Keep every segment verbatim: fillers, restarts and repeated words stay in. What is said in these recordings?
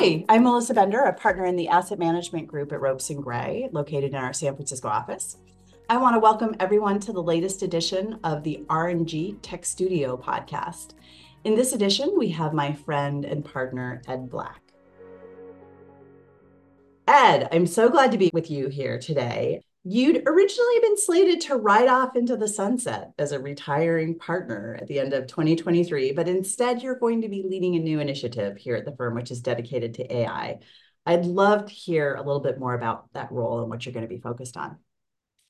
Hi, I'm Melissa Bender, a partner in the asset management group at Ropes and Gray, located in our San Francisco office. I want to welcome everyone to the latest edition of the R and G Tech Studio podcast. In this edition, we have my friend and partner, Ed Black. Ed, I'm so glad to be with you here today. You'd originally been slated to ride off into the sunset as a retiring partner at the end of twenty twenty-three, but instead you're going to be leading a new initiative here at the firm, which is dedicated to A I. I'd love to hear a little bit more about that role and what you're going to be focused on.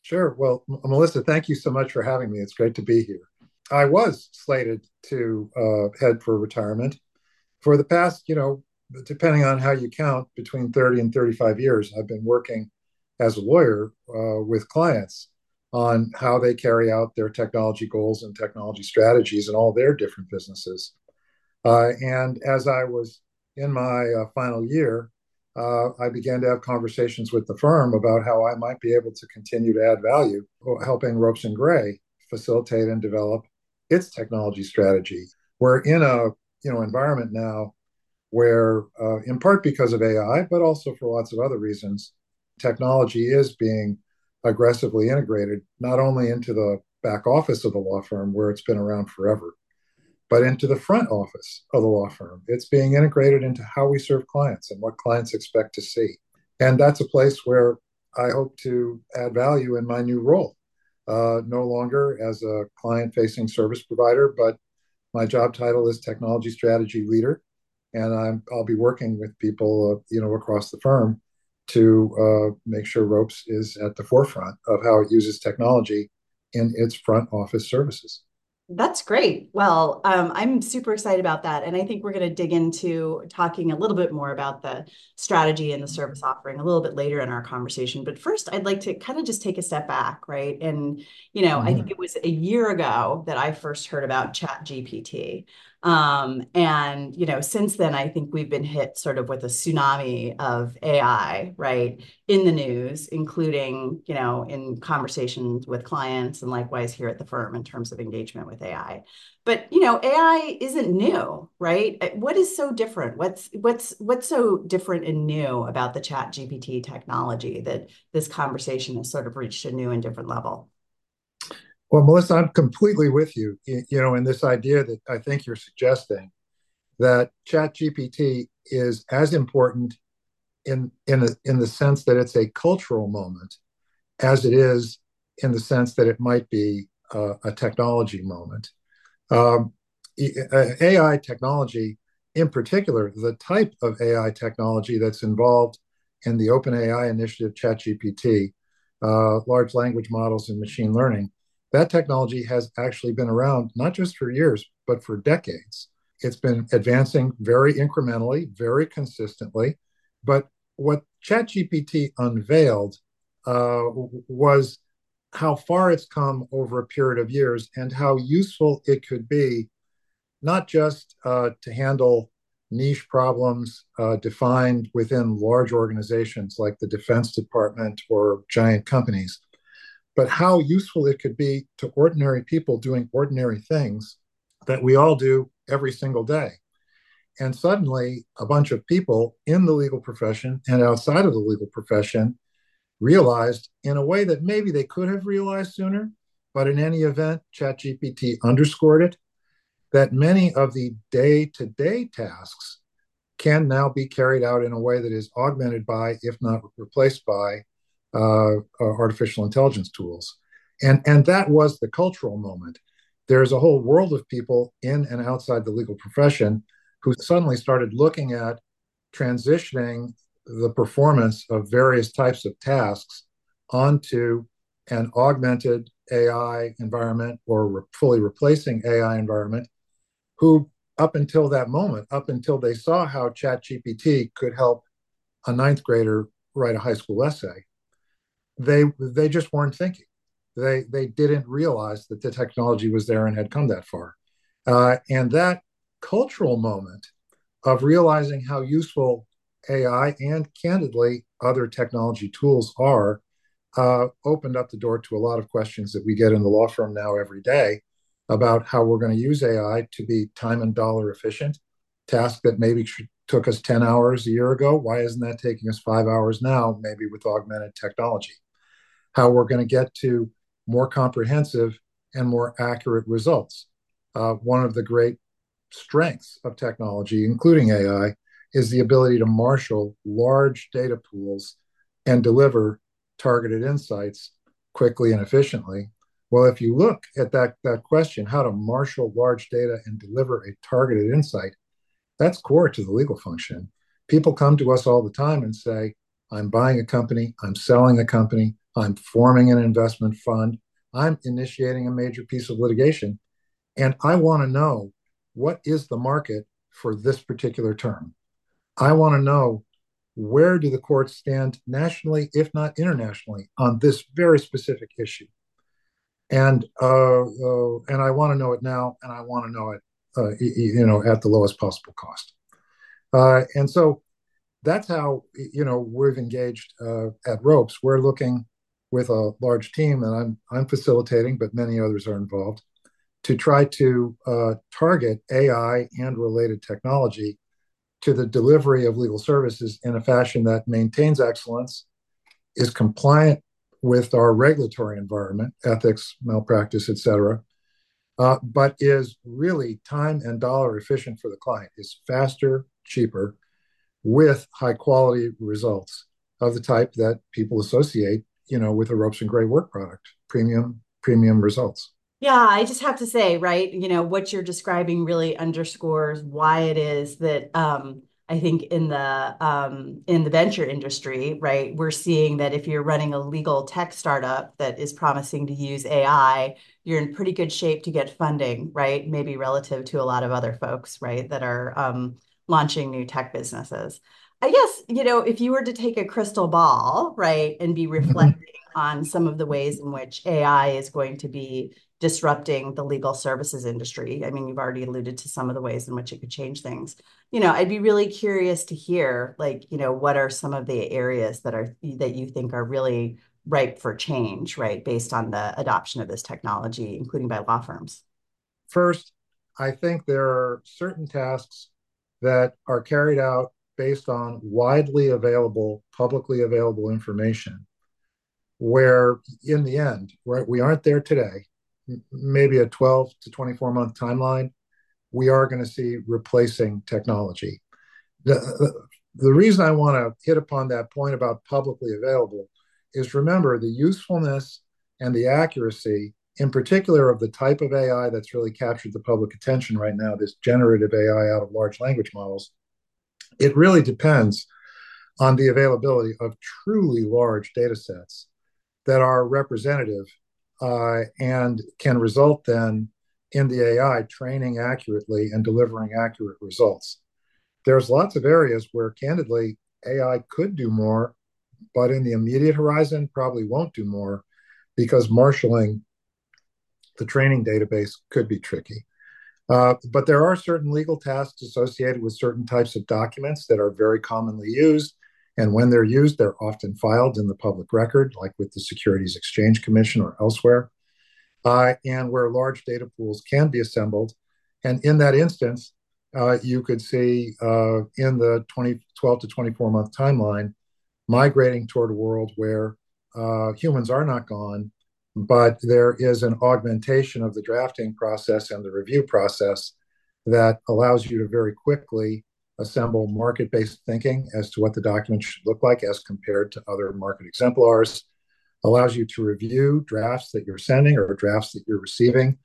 Sure. Well, M- Melissa, thank you so much for having me. It's great to be here. I was slated to uh, head for retirement for the past, you know, depending on how you count, between thirty and thirty-five years. I've been working as a lawyer uh, with clients on how they carry out their technology goals and technology strategies in all their different businesses. Uh, and as I was in my uh, final year, uh, I began to have conversations with the firm about how I might be able to continue to add value, helping Ropes and Gray facilitate and develop its technology strategy. We're in a you know environment now where, uh, in part because of A I, but also for lots of other reasons, technology is being aggressively integrated, not only into the back office of the law firm, where it's been around forever, but into the front office of the law firm. It's being integrated into how we serve clients and what clients expect to see. And that's a place where I hope to add value in my new role, uh, no longer as a client-facing service provider, but my job title is Technology Strategy Leader. And I'm, I'll be working with people uh, you know, across the firm to uh, make sure Ropes is at the forefront of how it uses technology in its front office services. That's great. Well, um, I'm super excited about that. And I think we're going to dig into talking a little bit more about the strategy and the service offering a little bit later in our conversation. But first, I'd like to kind of just take a step back, right? And, you know, mm-hmm. I think it was a year ago that I first heard about ChatGPT. Um, and, you know, since then, I think we've been hit sort of with a tsunami of A I, right, in the news, including, you know, in conversations with clients and likewise here at the firm in terms of engagement with A I. But, you know, A I isn't new, right? What is so different? What's what's what's so different and new about the ChatGPT technology that this conversation has sort of reached a new and different level? Well, Melissa, I'm completely with you, you know, in this idea that I think you're suggesting, that ChatGPT is as important in, in, a, in the sense that it's a cultural moment as it is in the sense that it might be uh, a technology moment. Um, A I technology, in particular, the type of A I technology that's involved in the OpenAI initiative, ChatGPT, uh, large language models and machine learning, that technology has actually been around not just for years, but for decades. It's been advancing very incrementally, very consistently. But what ChatGPT unveiled uh, was how far it's come over a period of years and how useful it could be, not just uh, to handle niche problems uh, defined within large organizations like the Defense Department or giant companies, but how useful it could be to ordinary people doing ordinary things that we all do every single day. And suddenly, a bunch of people in the legal profession and outside of the legal profession realized, in a way that maybe they could have realized sooner, but in any event, ChatGPT underscored it, that many of the day-to-day tasks can now be carried out in a way that is augmented by, if not replaced by, Uh, artificial intelligence tools. And, and that was the cultural moment. There's a whole world of people in and outside the legal profession who suddenly started looking at transitioning the performance of various types of tasks onto an augmented A I environment or re- fully replacing A I environment, who up until that moment, up until they saw how ChatGPT could help a ninth grader write a high school essay, They they just weren't thinking. They they didn't realize that the technology was there and had come that far. Uh, and that cultural moment of realizing how useful A I and, candidly, other technology tools are uh, opened up the door to a lot of questions that we get in the law firm now every day about how we're going to use A I to be time and dollar efficient, task that maybe took us ten hours a year ago. Why isn't that taking us five hours now, maybe with augmented technology? How we're going to get to more comprehensive and more accurate results. Uh, one of the great strengths of technology, including A I, is the ability to marshal large data pools and deliver targeted insights quickly and efficiently. Well, if you look at that, that question, how to marshal large data and deliver a targeted insight, that's core to the legal function. People come to us all the time and say, I'm buying a company, I'm selling a company, I'm forming an investment fund, I'm initiating a major piece of litigation, and I want to know, what is the market for this particular term? I want to know, where do the courts stand nationally, if not internationally, on this very specific issue? And uh, uh, and I want to know it now, and I want to know it uh, you know, at the lowest possible cost. Uh, and so that's how you know we've engaged uh, at Ropes. We're looking with a large team that I'm I'm facilitating, but many others are involved, to try to uh, target A I and related technology to the delivery of legal services in a fashion that maintains excellence, is compliant with our regulatory environment, ethics, malpractice, et cetera, uh, but is really time and dollar efficient for the client, is faster, cheaper, with high quality results of the type that people associate, you know, with a Ropes and Gray work product, premium, premium results. Yeah, I just have to say, right, you know, what you're describing really underscores why it is that um, I think in the um, in the venture industry, right, we're seeing that if you're running a legal tech startup that is promising to use A I, you're in pretty good shape to get funding, right, maybe relative to a lot of other folks, right, that are um, launching new tech businesses. I guess, you know, if you were to take a crystal ball, right, and be reflecting on some of the ways in which A I is going to be disrupting the legal services industry. I mean, you've already alluded to some of the ways in which it could change things. You know, I'd be really curious to hear, like, you know, what are some of the areas that are that you think are really ripe for change, right, based on the adoption of this technology, including by law firms? First, I think there are certain tasks that are carried out based on widely available, publicly available information, where in the end, right, we aren't there today. Maybe a twelve to twenty-four month timeline, we are going to see replacing technology. The, the, the reason I want to hit upon that point about publicly available is, remember, the usefulness and the accuracy, in particular, of the type of A I that's really captured the public attention right now, this generative A I out of large language models, it really depends on the availability of truly large data sets that are representative Uh, and can result then in the A I training accurately and delivering accurate results. There's lots of areas where, candidly, A I could do more, but in the immediate horizon probably won't do more, because marshaling the training database could be tricky. Uh, but there are certain legal tasks associated with certain types of documents that are very commonly used. And when they're used, they're often filed in the public record, like with the Securities Exchange Commission or elsewhere, uh, and where large data pools can be assembled. And in that instance, uh, you could see uh, in the twelve to twenty-four month timeline, migrating toward a world where uh, humans are not gone, but there is an augmentation of the drafting process and the review process that allows you to very quickly assemble market-based thinking as to what the document should look like as compared to other market exemplars, allows you to review drafts that you're sending or drafts that you're receiving,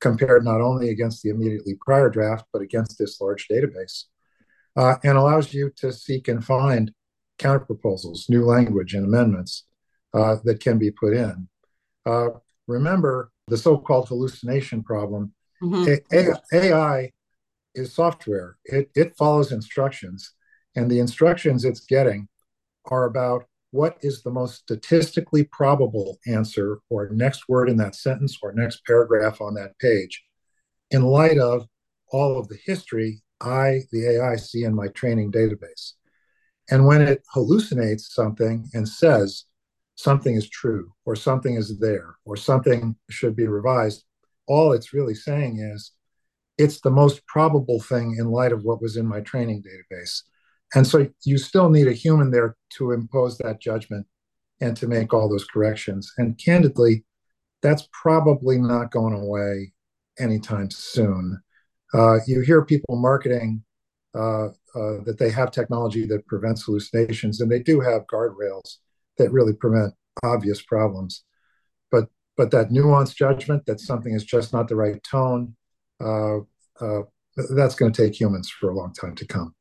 compared not only against the immediately prior draft, but against this large database, uh, and allows you to seek and find counterproposals, new language and amendments uh, that can be put in. Uh, remember the so-called hallucination problem. Mm-hmm. A I is software. It, it follows instructions, and the instructions it's getting are about what is the most statistically probable answer or next word in that sentence or next paragraph on that page, in light of all of the history I, the A I, see in my training database. And when it hallucinates something and says something is true or something is there or something should be revised, all it's really saying is, it's the most probable thing in light of what was in my training database. And so you still need a human there to impose that judgment and to make all those corrections. And candidly, that's probably not going away anytime soon. Uh, you hear people marketing uh, uh, that they have technology that prevents hallucinations, and they do have guardrails that really prevent obvious problems. But but that nuanced judgment that something is just not the right tone, uh, uh, that's going to take humans for a long time to come.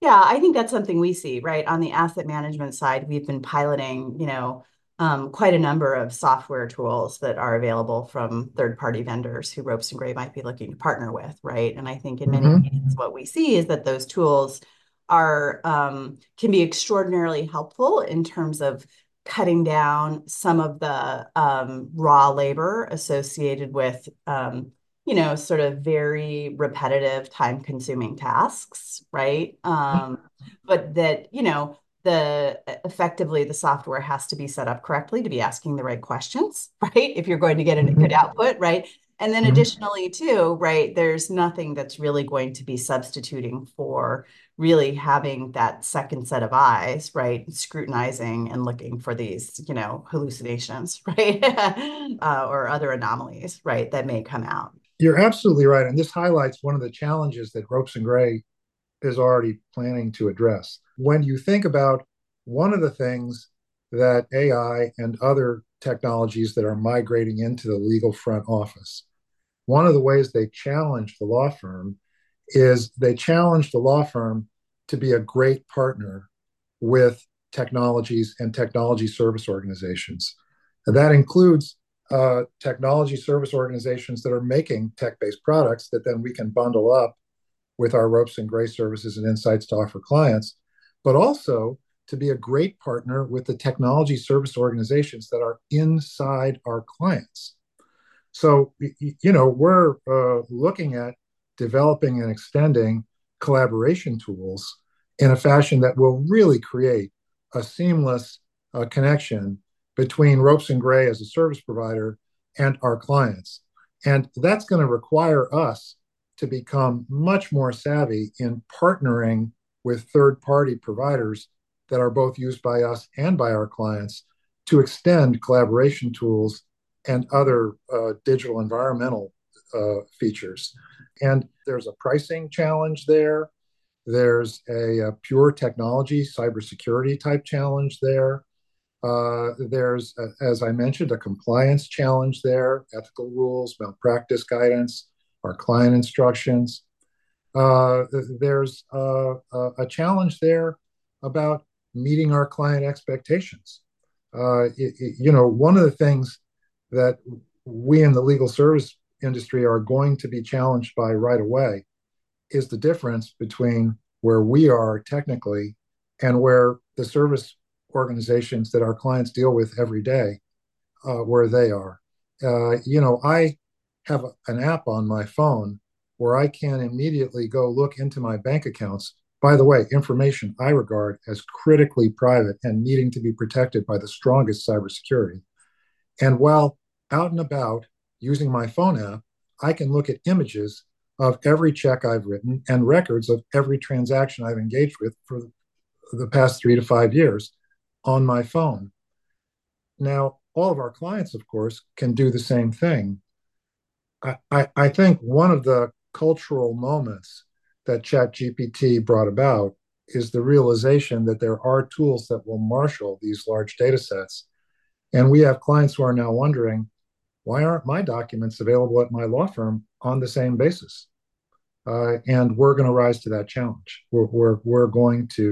Yeah, I think that's something we see, right? On the asset management side, we've been piloting, you know, um, quite a number of software tools that are available from third-party vendors who Ropes and Gray might be looking to partner with, right? And I think in many mm-hmm. cases, what we see is that those tools are um, can be extraordinarily helpful in terms of cutting down some of the um, raw labor associated with um you know, sort of very repetitive, time-consuming tasks, right? Um, but that, you know, the effectively the software has to be set up correctly to be asking the right questions, right? If you're going to get a good output, right? And then additionally too, right, there's nothing that's really going to be substituting for really having that second set of eyes, right, scrutinizing and looking for these, you know, hallucinations, right, uh, or other anomalies, right, that may come out. You're absolutely right. And this highlights one of the challenges that Ropes and Gray is already planning to address. When you think about one of the things that A I and other technologies that are migrating into the legal front office, one of the ways they challenge the law firm is they challenge the law firm to be a great partner with technologies and technology service organizations. And that includes Uh, technology service organizations that are making tech-based products that then we can bundle up with our Ropes and Gray services and insights to offer clients, but also to be a great partner with the technology service organizations that are inside our clients. So, you know, we're uh, looking at developing and extending collaboration tools in a fashion that will really create a seamless uh, connection between Ropes and Gray as a service provider and our clients. And that's going to require us to become much more savvy in partnering with third-party providers that are both used by us and by our clients to extend collaboration tools and other uh, digital environmental uh, features. And there's a pricing challenge there. There's a, a pure technology, cybersecurity type challenge there. Uh, there's, a, as I mentioned, a compliance challenge there, ethical rules, malpractice guidance, our client instructions. Uh, there's a, a, a challenge there about meeting our client expectations. Uh, it, it, you know, one of the things that we in the legal service industry are going to be challenged by right away is the difference between where we are technically and where the service organizations that our clients deal with every day, uh, where they are. Uh, you know, I have a, an app on my phone where I can immediately go look into my bank accounts. By the way, information I regard as critically private and needing to be protected by the strongest cybersecurity. And while out and about using my phone app, I can look at images of every check I've written and records of every transaction I've engaged with for the past three to five years on my phone. Now, all of our clients, of course, can do the same thing. I, I, I think one of the cultural moments that ChatGPT brought about is the realization that there are tools that will marshal these large data sets. And we have clients who are now wondering, why aren't my documents available at my law firm on the same basis? Uh, and we're going to rise to that challenge. We're, we're, we're going to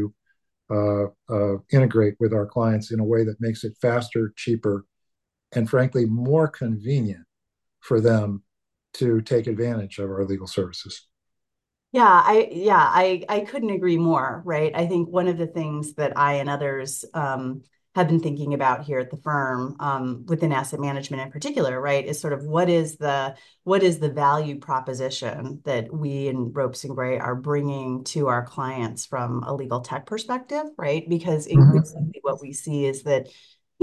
Uh, uh, integrate with our clients in a way that makes it faster, cheaper, and frankly, more convenient for them to take advantage of our legal services. Yeah, I yeah, I, I couldn't agree more, right? I think one of the things that I and others um, have been thinking about here at the firm, um, within asset management in particular, right, is sort of what is the what is the value proposition that we in Ropes and Gray are bringing to our clients from a legal tech perspective, right? Because increasingly what we see is that,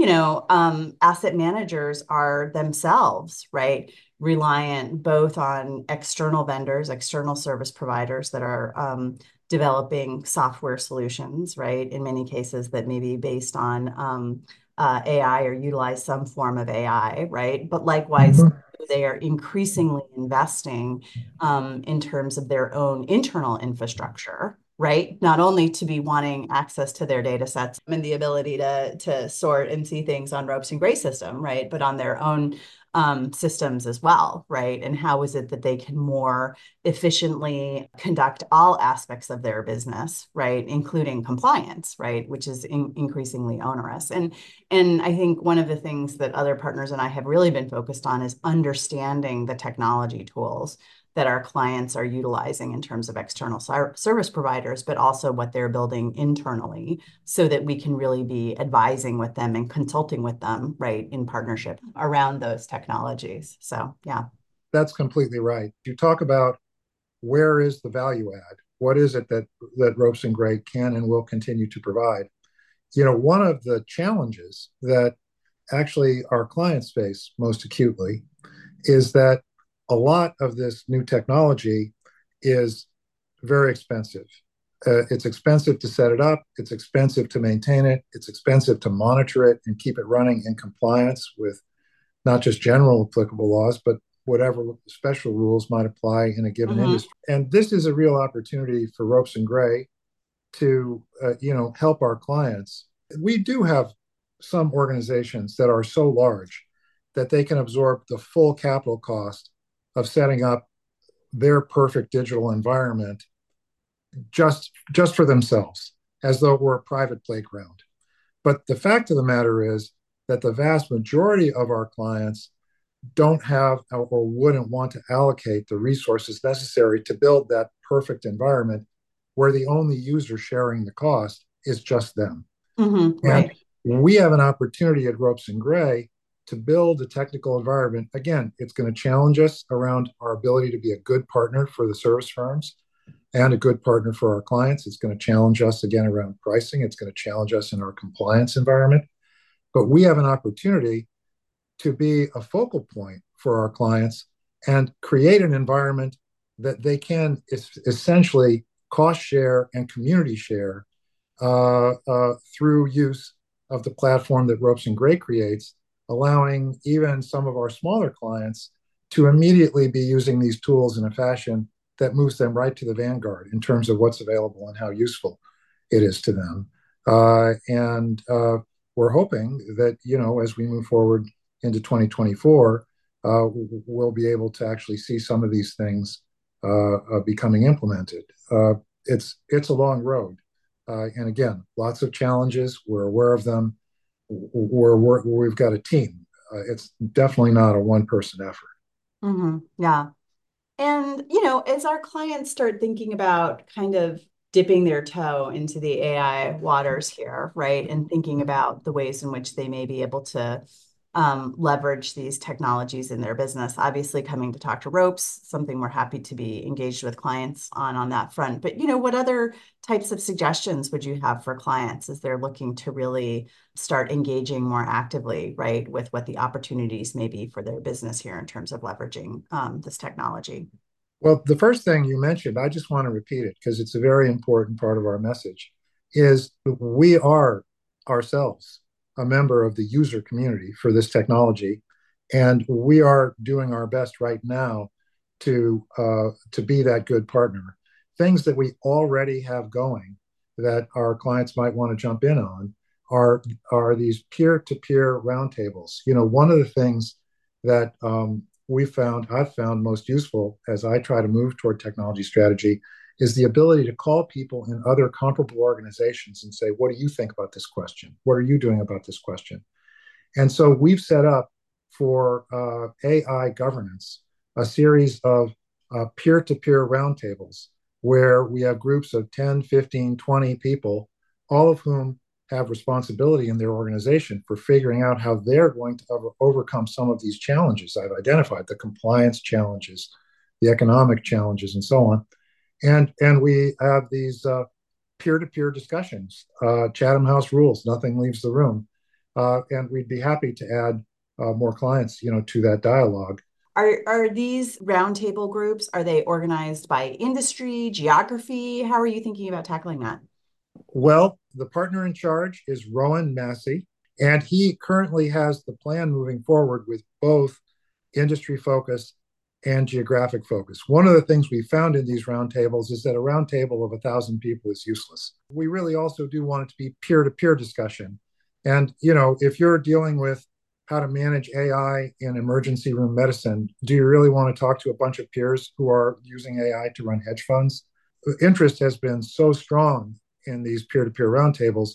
you know, um, asset managers are themselves, right, reliant both on external vendors, external service providers that are um, developing software solutions, right? In many cases that may be based on um, uh, A I or utilize some form of A I, right? But likewise, mm-hmm. they are increasingly investing um, in terms of their own internal infrastructure, right? Not only to be wanting access to their data sets and the ability to, to sort and see things on Ropes and Gray system, right? But on their own um, systems as well, right? And how is it that they can more efficiently conduct all aspects of their business, right? Including compliance, right? Which is in- increasingly onerous. And, and I think one of the things that other partners and I have really been focused on is understanding the technology tools that our clients are utilizing in terms of external service providers, but also what they're building internally so that we can really be advising with them and consulting with them, right, in partnership around those technologies. So, yeah. That's completely right. You talk about where is the value add? What is it that, that Ropes and Gray can and will continue to provide? You know, one of the challenges that actually our clients face most acutely is that a lot of this new technology is very expensive. Uh, it's expensive to set it up. It's expensive to maintain it. It's expensive to monitor it and keep it running in compliance with not just general applicable laws, but whatever special rules might apply in a given mm-hmm. industry. And this is a real opportunity for Ropes and Gray to, uh, you know, help our clients. We do have some organizations that are so large that they can absorb the full capital cost of setting up their perfect digital environment just, just for themselves, as though it were a private playground. But the fact of the matter is that the vast majority of our clients don't have or wouldn't want to allocate the resources necessary to build that perfect environment where the only user sharing the cost is just them. Mm-hmm, and right. we have an opportunity at Ropes and Gray to build a technical environment. Again, it's going to challenge us around our ability to be a good partner for the service firms and a good partner for our clients. It's going to challenge us again around pricing. It's going to challenge us in our compliance environment. But we have an opportunity to be a focal point for our clients and create an environment that they can es- essentially cost share and community share uh, uh, through use of the platform that Ropes and Gray creates, allowing even some of our smaller clients to immediately be using these tools in a fashion that moves them right to the vanguard in terms of what's available and how useful it is to them. Uh, and uh, we're hoping that, you know, as we move forward into twenty twenty-four, uh, we'll be able to actually see some of these things uh, uh, becoming implemented. Uh, it's, it's a long road. Uh, and again, lots of challenges. We're aware of them. We're, we're, we've got a team. Uh, it's definitely not a one-person effort. Mm-hmm. Yeah. And, you know, as our clients start thinking about kind of dipping their toe into the A I waters here, right, and thinking about the ways in which they may be able to um, leverage these technologies in their business, obviously coming to talk to Ropes, something we're happy to be engaged with clients on on that front. But, you know, what other types of suggestions would you have for clients as they're looking to really start engaging more actively, right, with what the opportunities may be for their business here in terms of leveraging um, this technology? Well, the first thing you mentioned, I just want to repeat it because it's a very important part of our message, is we are ourselves a member of the user community for this technology. And we are doing our best right now to uh, to be that good partner. Things that we already have going that our clients might want to jump in on are, are these peer-to-peer roundtables. You know, one of the things that um, we found, I've found most useful as I try to move toward technology strategy is the ability to call people in other comparable organizations and say, what do you think about this question? What are you doing about this question? And so we've set up for uh, A I governance, a series of uh, peer-to-peer roundtables where we have groups of ten, fifteen, twenty people, all of whom have responsibility in their organization for figuring out how they're going to over- overcome some of these challenges I've identified, the compliance challenges, the economic challenges, and so on. And and we have these uh, peer-to-peer discussions, uh, Chatham House rules, nothing leaves the room. Uh, and we'd be happy to add uh, more clients, you know, to that dialogue. Are, are these roundtable groups, are they organized by industry, geography? How are you thinking about tackling that? Well, the partner in charge is Rowan Massey, and he currently has the plan moving forward with both industry focus and geographic focus. One of the things we found in these roundtables is that a roundtable of one thousand people is useless. We really also do want it to be peer-to-peer discussion. And, you know, if you're dealing with how to manage A I in emergency room medicine, do you really want to talk to a bunch of peers who are using A I to run hedge funds? Interest has been so strong in these peer-to-peer roundtables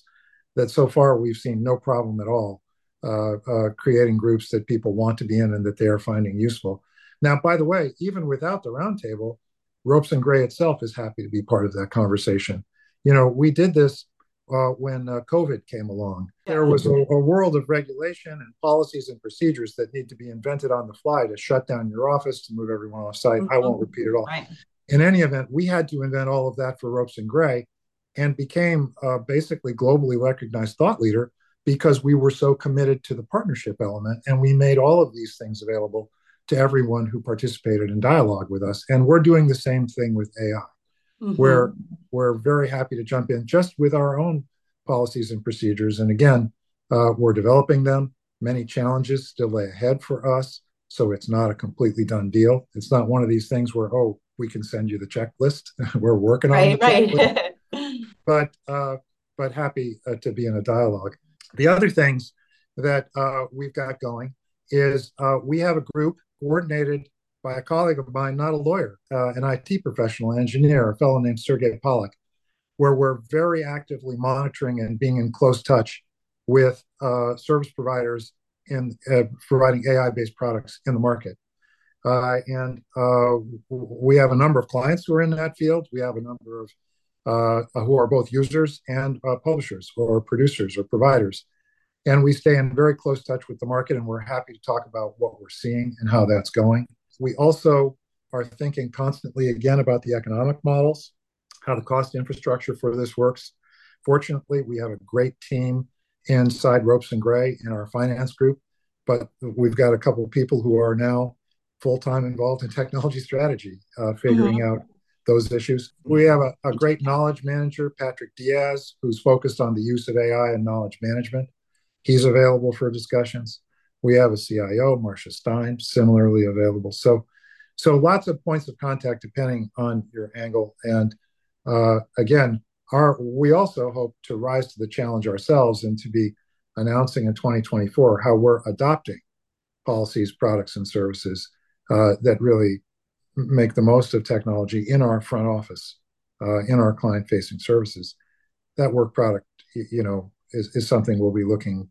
that so far we've seen no problem at all uh, uh, creating groups that people want to be in and that they are finding useful. Now, by the way, even without the roundtable, Ropes and Gray itself is happy to be part of that conversation. You know, we did this uh, when uh, COVID came along. There was a, a world of regulation and policies and procedures that need to be invented on the fly to shut down your office, to move everyone off site. Mm-hmm. I won't repeat it all. Right. In any event, we had to invent all of that for Ropes and Gray and became uh, basically globally recognized thought leader because we were so committed to the partnership element, and we made all of these things available to everyone who participated in dialogue with us. And we're doing the same thing with A I. Mm-hmm. We're, we're very happy to jump in just with our own policies and procedures. And again, uh, we're developing them. Many challenges still lay ahead for us. So it's not a completely done deal. It's not one of these things where, oh, we can send you the checklist. We're working on it. Right, right. but, uh, but happy uh, to be in a dialogue. The other things that uh, we've got going is uh, we have a group coordinated by a colleague of mine, not a lawyer, uh, an I T professional, an engineer, a fellow named Sergey Pollack, where we're very actively monitoring and being in close touch with uh, service providers in uh, providing A I-based products in the market. Uh, and uh, we have a number of clients who are in that field. We have a number of uh, who are both users and uh, publishers or producers or providers. And we stay in very close touch with the market, and we're happy to talk about what we're seeing and how that's going. We also are thinking constantly again about the economic models, how the cost infrastructure for this works. Fortunately, we have a great team inside Ropes and Gray in our finance group, but we've got a couple of people who are now full-time involved in technology strategy, uh, figuring mm-hmm. out those issues. We have a, a great knowledge manager, Patrick Diaz, who's focused on the use of A I and knowledge management. He's available for discussions. We have a C I O, Marcia Stein, similarly available. So, so lots of points of contact depending on your angle. And uh, again, our we also hope to rise to the challenge ourselves and to be announcing in twenty twenty-four how we're adopting policies, products, and services uh, that really make the most of technology in our front office, uh, in our client-facing services. That work product, you know, is, is something we'll be looking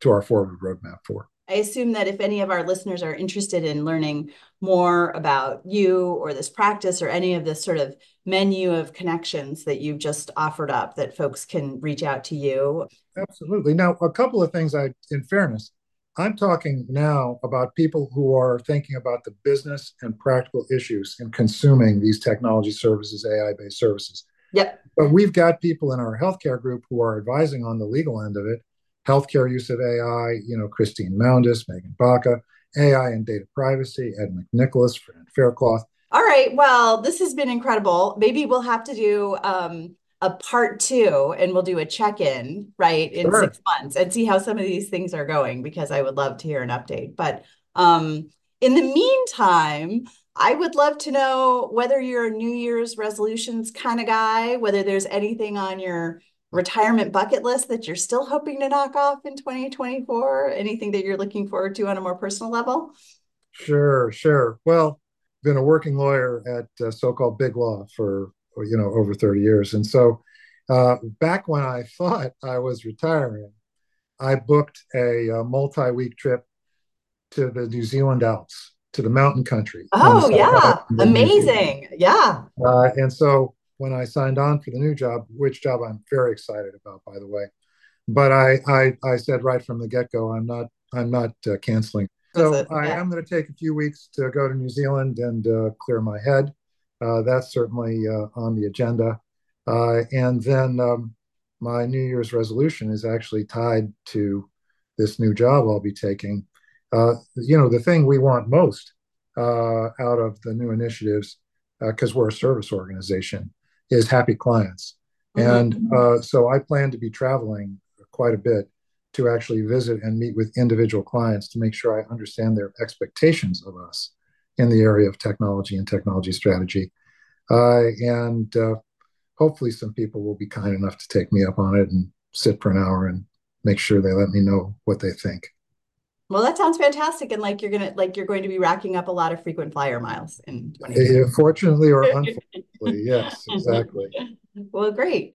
to our forward roadmap for. I assume that if any of our listeners are interested in learning more about you or this practice or any of this sort of menu of connections that you've just offered up, that folks can reach out to you. Absolutely. Now, a couple of things I, in fairness, I'm talking now about people who are thinking about the business and practical issues in consuming these technology services, A I-based services. Yep. But we've got people in our healthcare group who are advising on the legal end of it. Healthcare use of A I, you know, Christine Moundis, Megan Baca, A I and data privacy, Ed McNicholas, Fran Faircloth. All right. Well, this has been incredible. Maybe we'll have to do um, a part two, and we'll do a check-in, right, in sure. six months and see how some of these things are going, because I would love to hear an update. But um, in the meantime, I would love to know whether you're a New Year's resolutions kind of guy, whether there's anything on your retirement bucket list that you're still hoping to knock off in twenty twenty-four, anything that you're looking forward to on a more personal level? Sure, sure. Well, I've been a working lawyer at uh, so-called big law for, you know, over thirty years. And so uh, back when I thought I was retiring, I booked a, a multi-week trip to the New Zealand Alps, to the mountain country. Oh, yeah. Amazing. Yeah. Uh, and so when I signed on for the new job, which job I'm very excited about, by the way, but I I, I said right from the get-go, I'm not I'm not uh, canceling. So yeah. I am going to take a few weeks to go to New Zealand and uh, clear my head. Uh, that's certainly uh, on the agenda. Uh, and then um, my New Year's resolution is actually tied to this new job I'll be taking. Uh, you know, the thing we want most uh, out of the new initiatives, because uh, we're a service organization, is happy clients. Mm-hmm. And uh, so I plan to be traveling quite a bit to actually visit and meet with individual clients to make sure I understand their expectations of us in the area of technology and technology strategy. Uh, and uh, hopefully some people will be kind enough to take me up on it and sit for an hour and make sure they let me know what they think. Well, that sounds fantastic. And like you're going to like you're going to be racking up a lot of frequent flyer miles in twenty twenty. Uh, fortunately or unfortunately, yes, exactly. Well, great.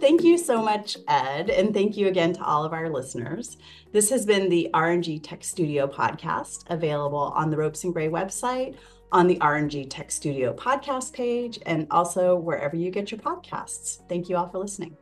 Thank you so much, Ed, and thank you again to all of our listeners. This has been the R and G Tech Studio podcast, available on the Ropes and Gray website, on the R and G Tech Studio podcast page, and also wherever you get your podcasts. Thank you all for listening.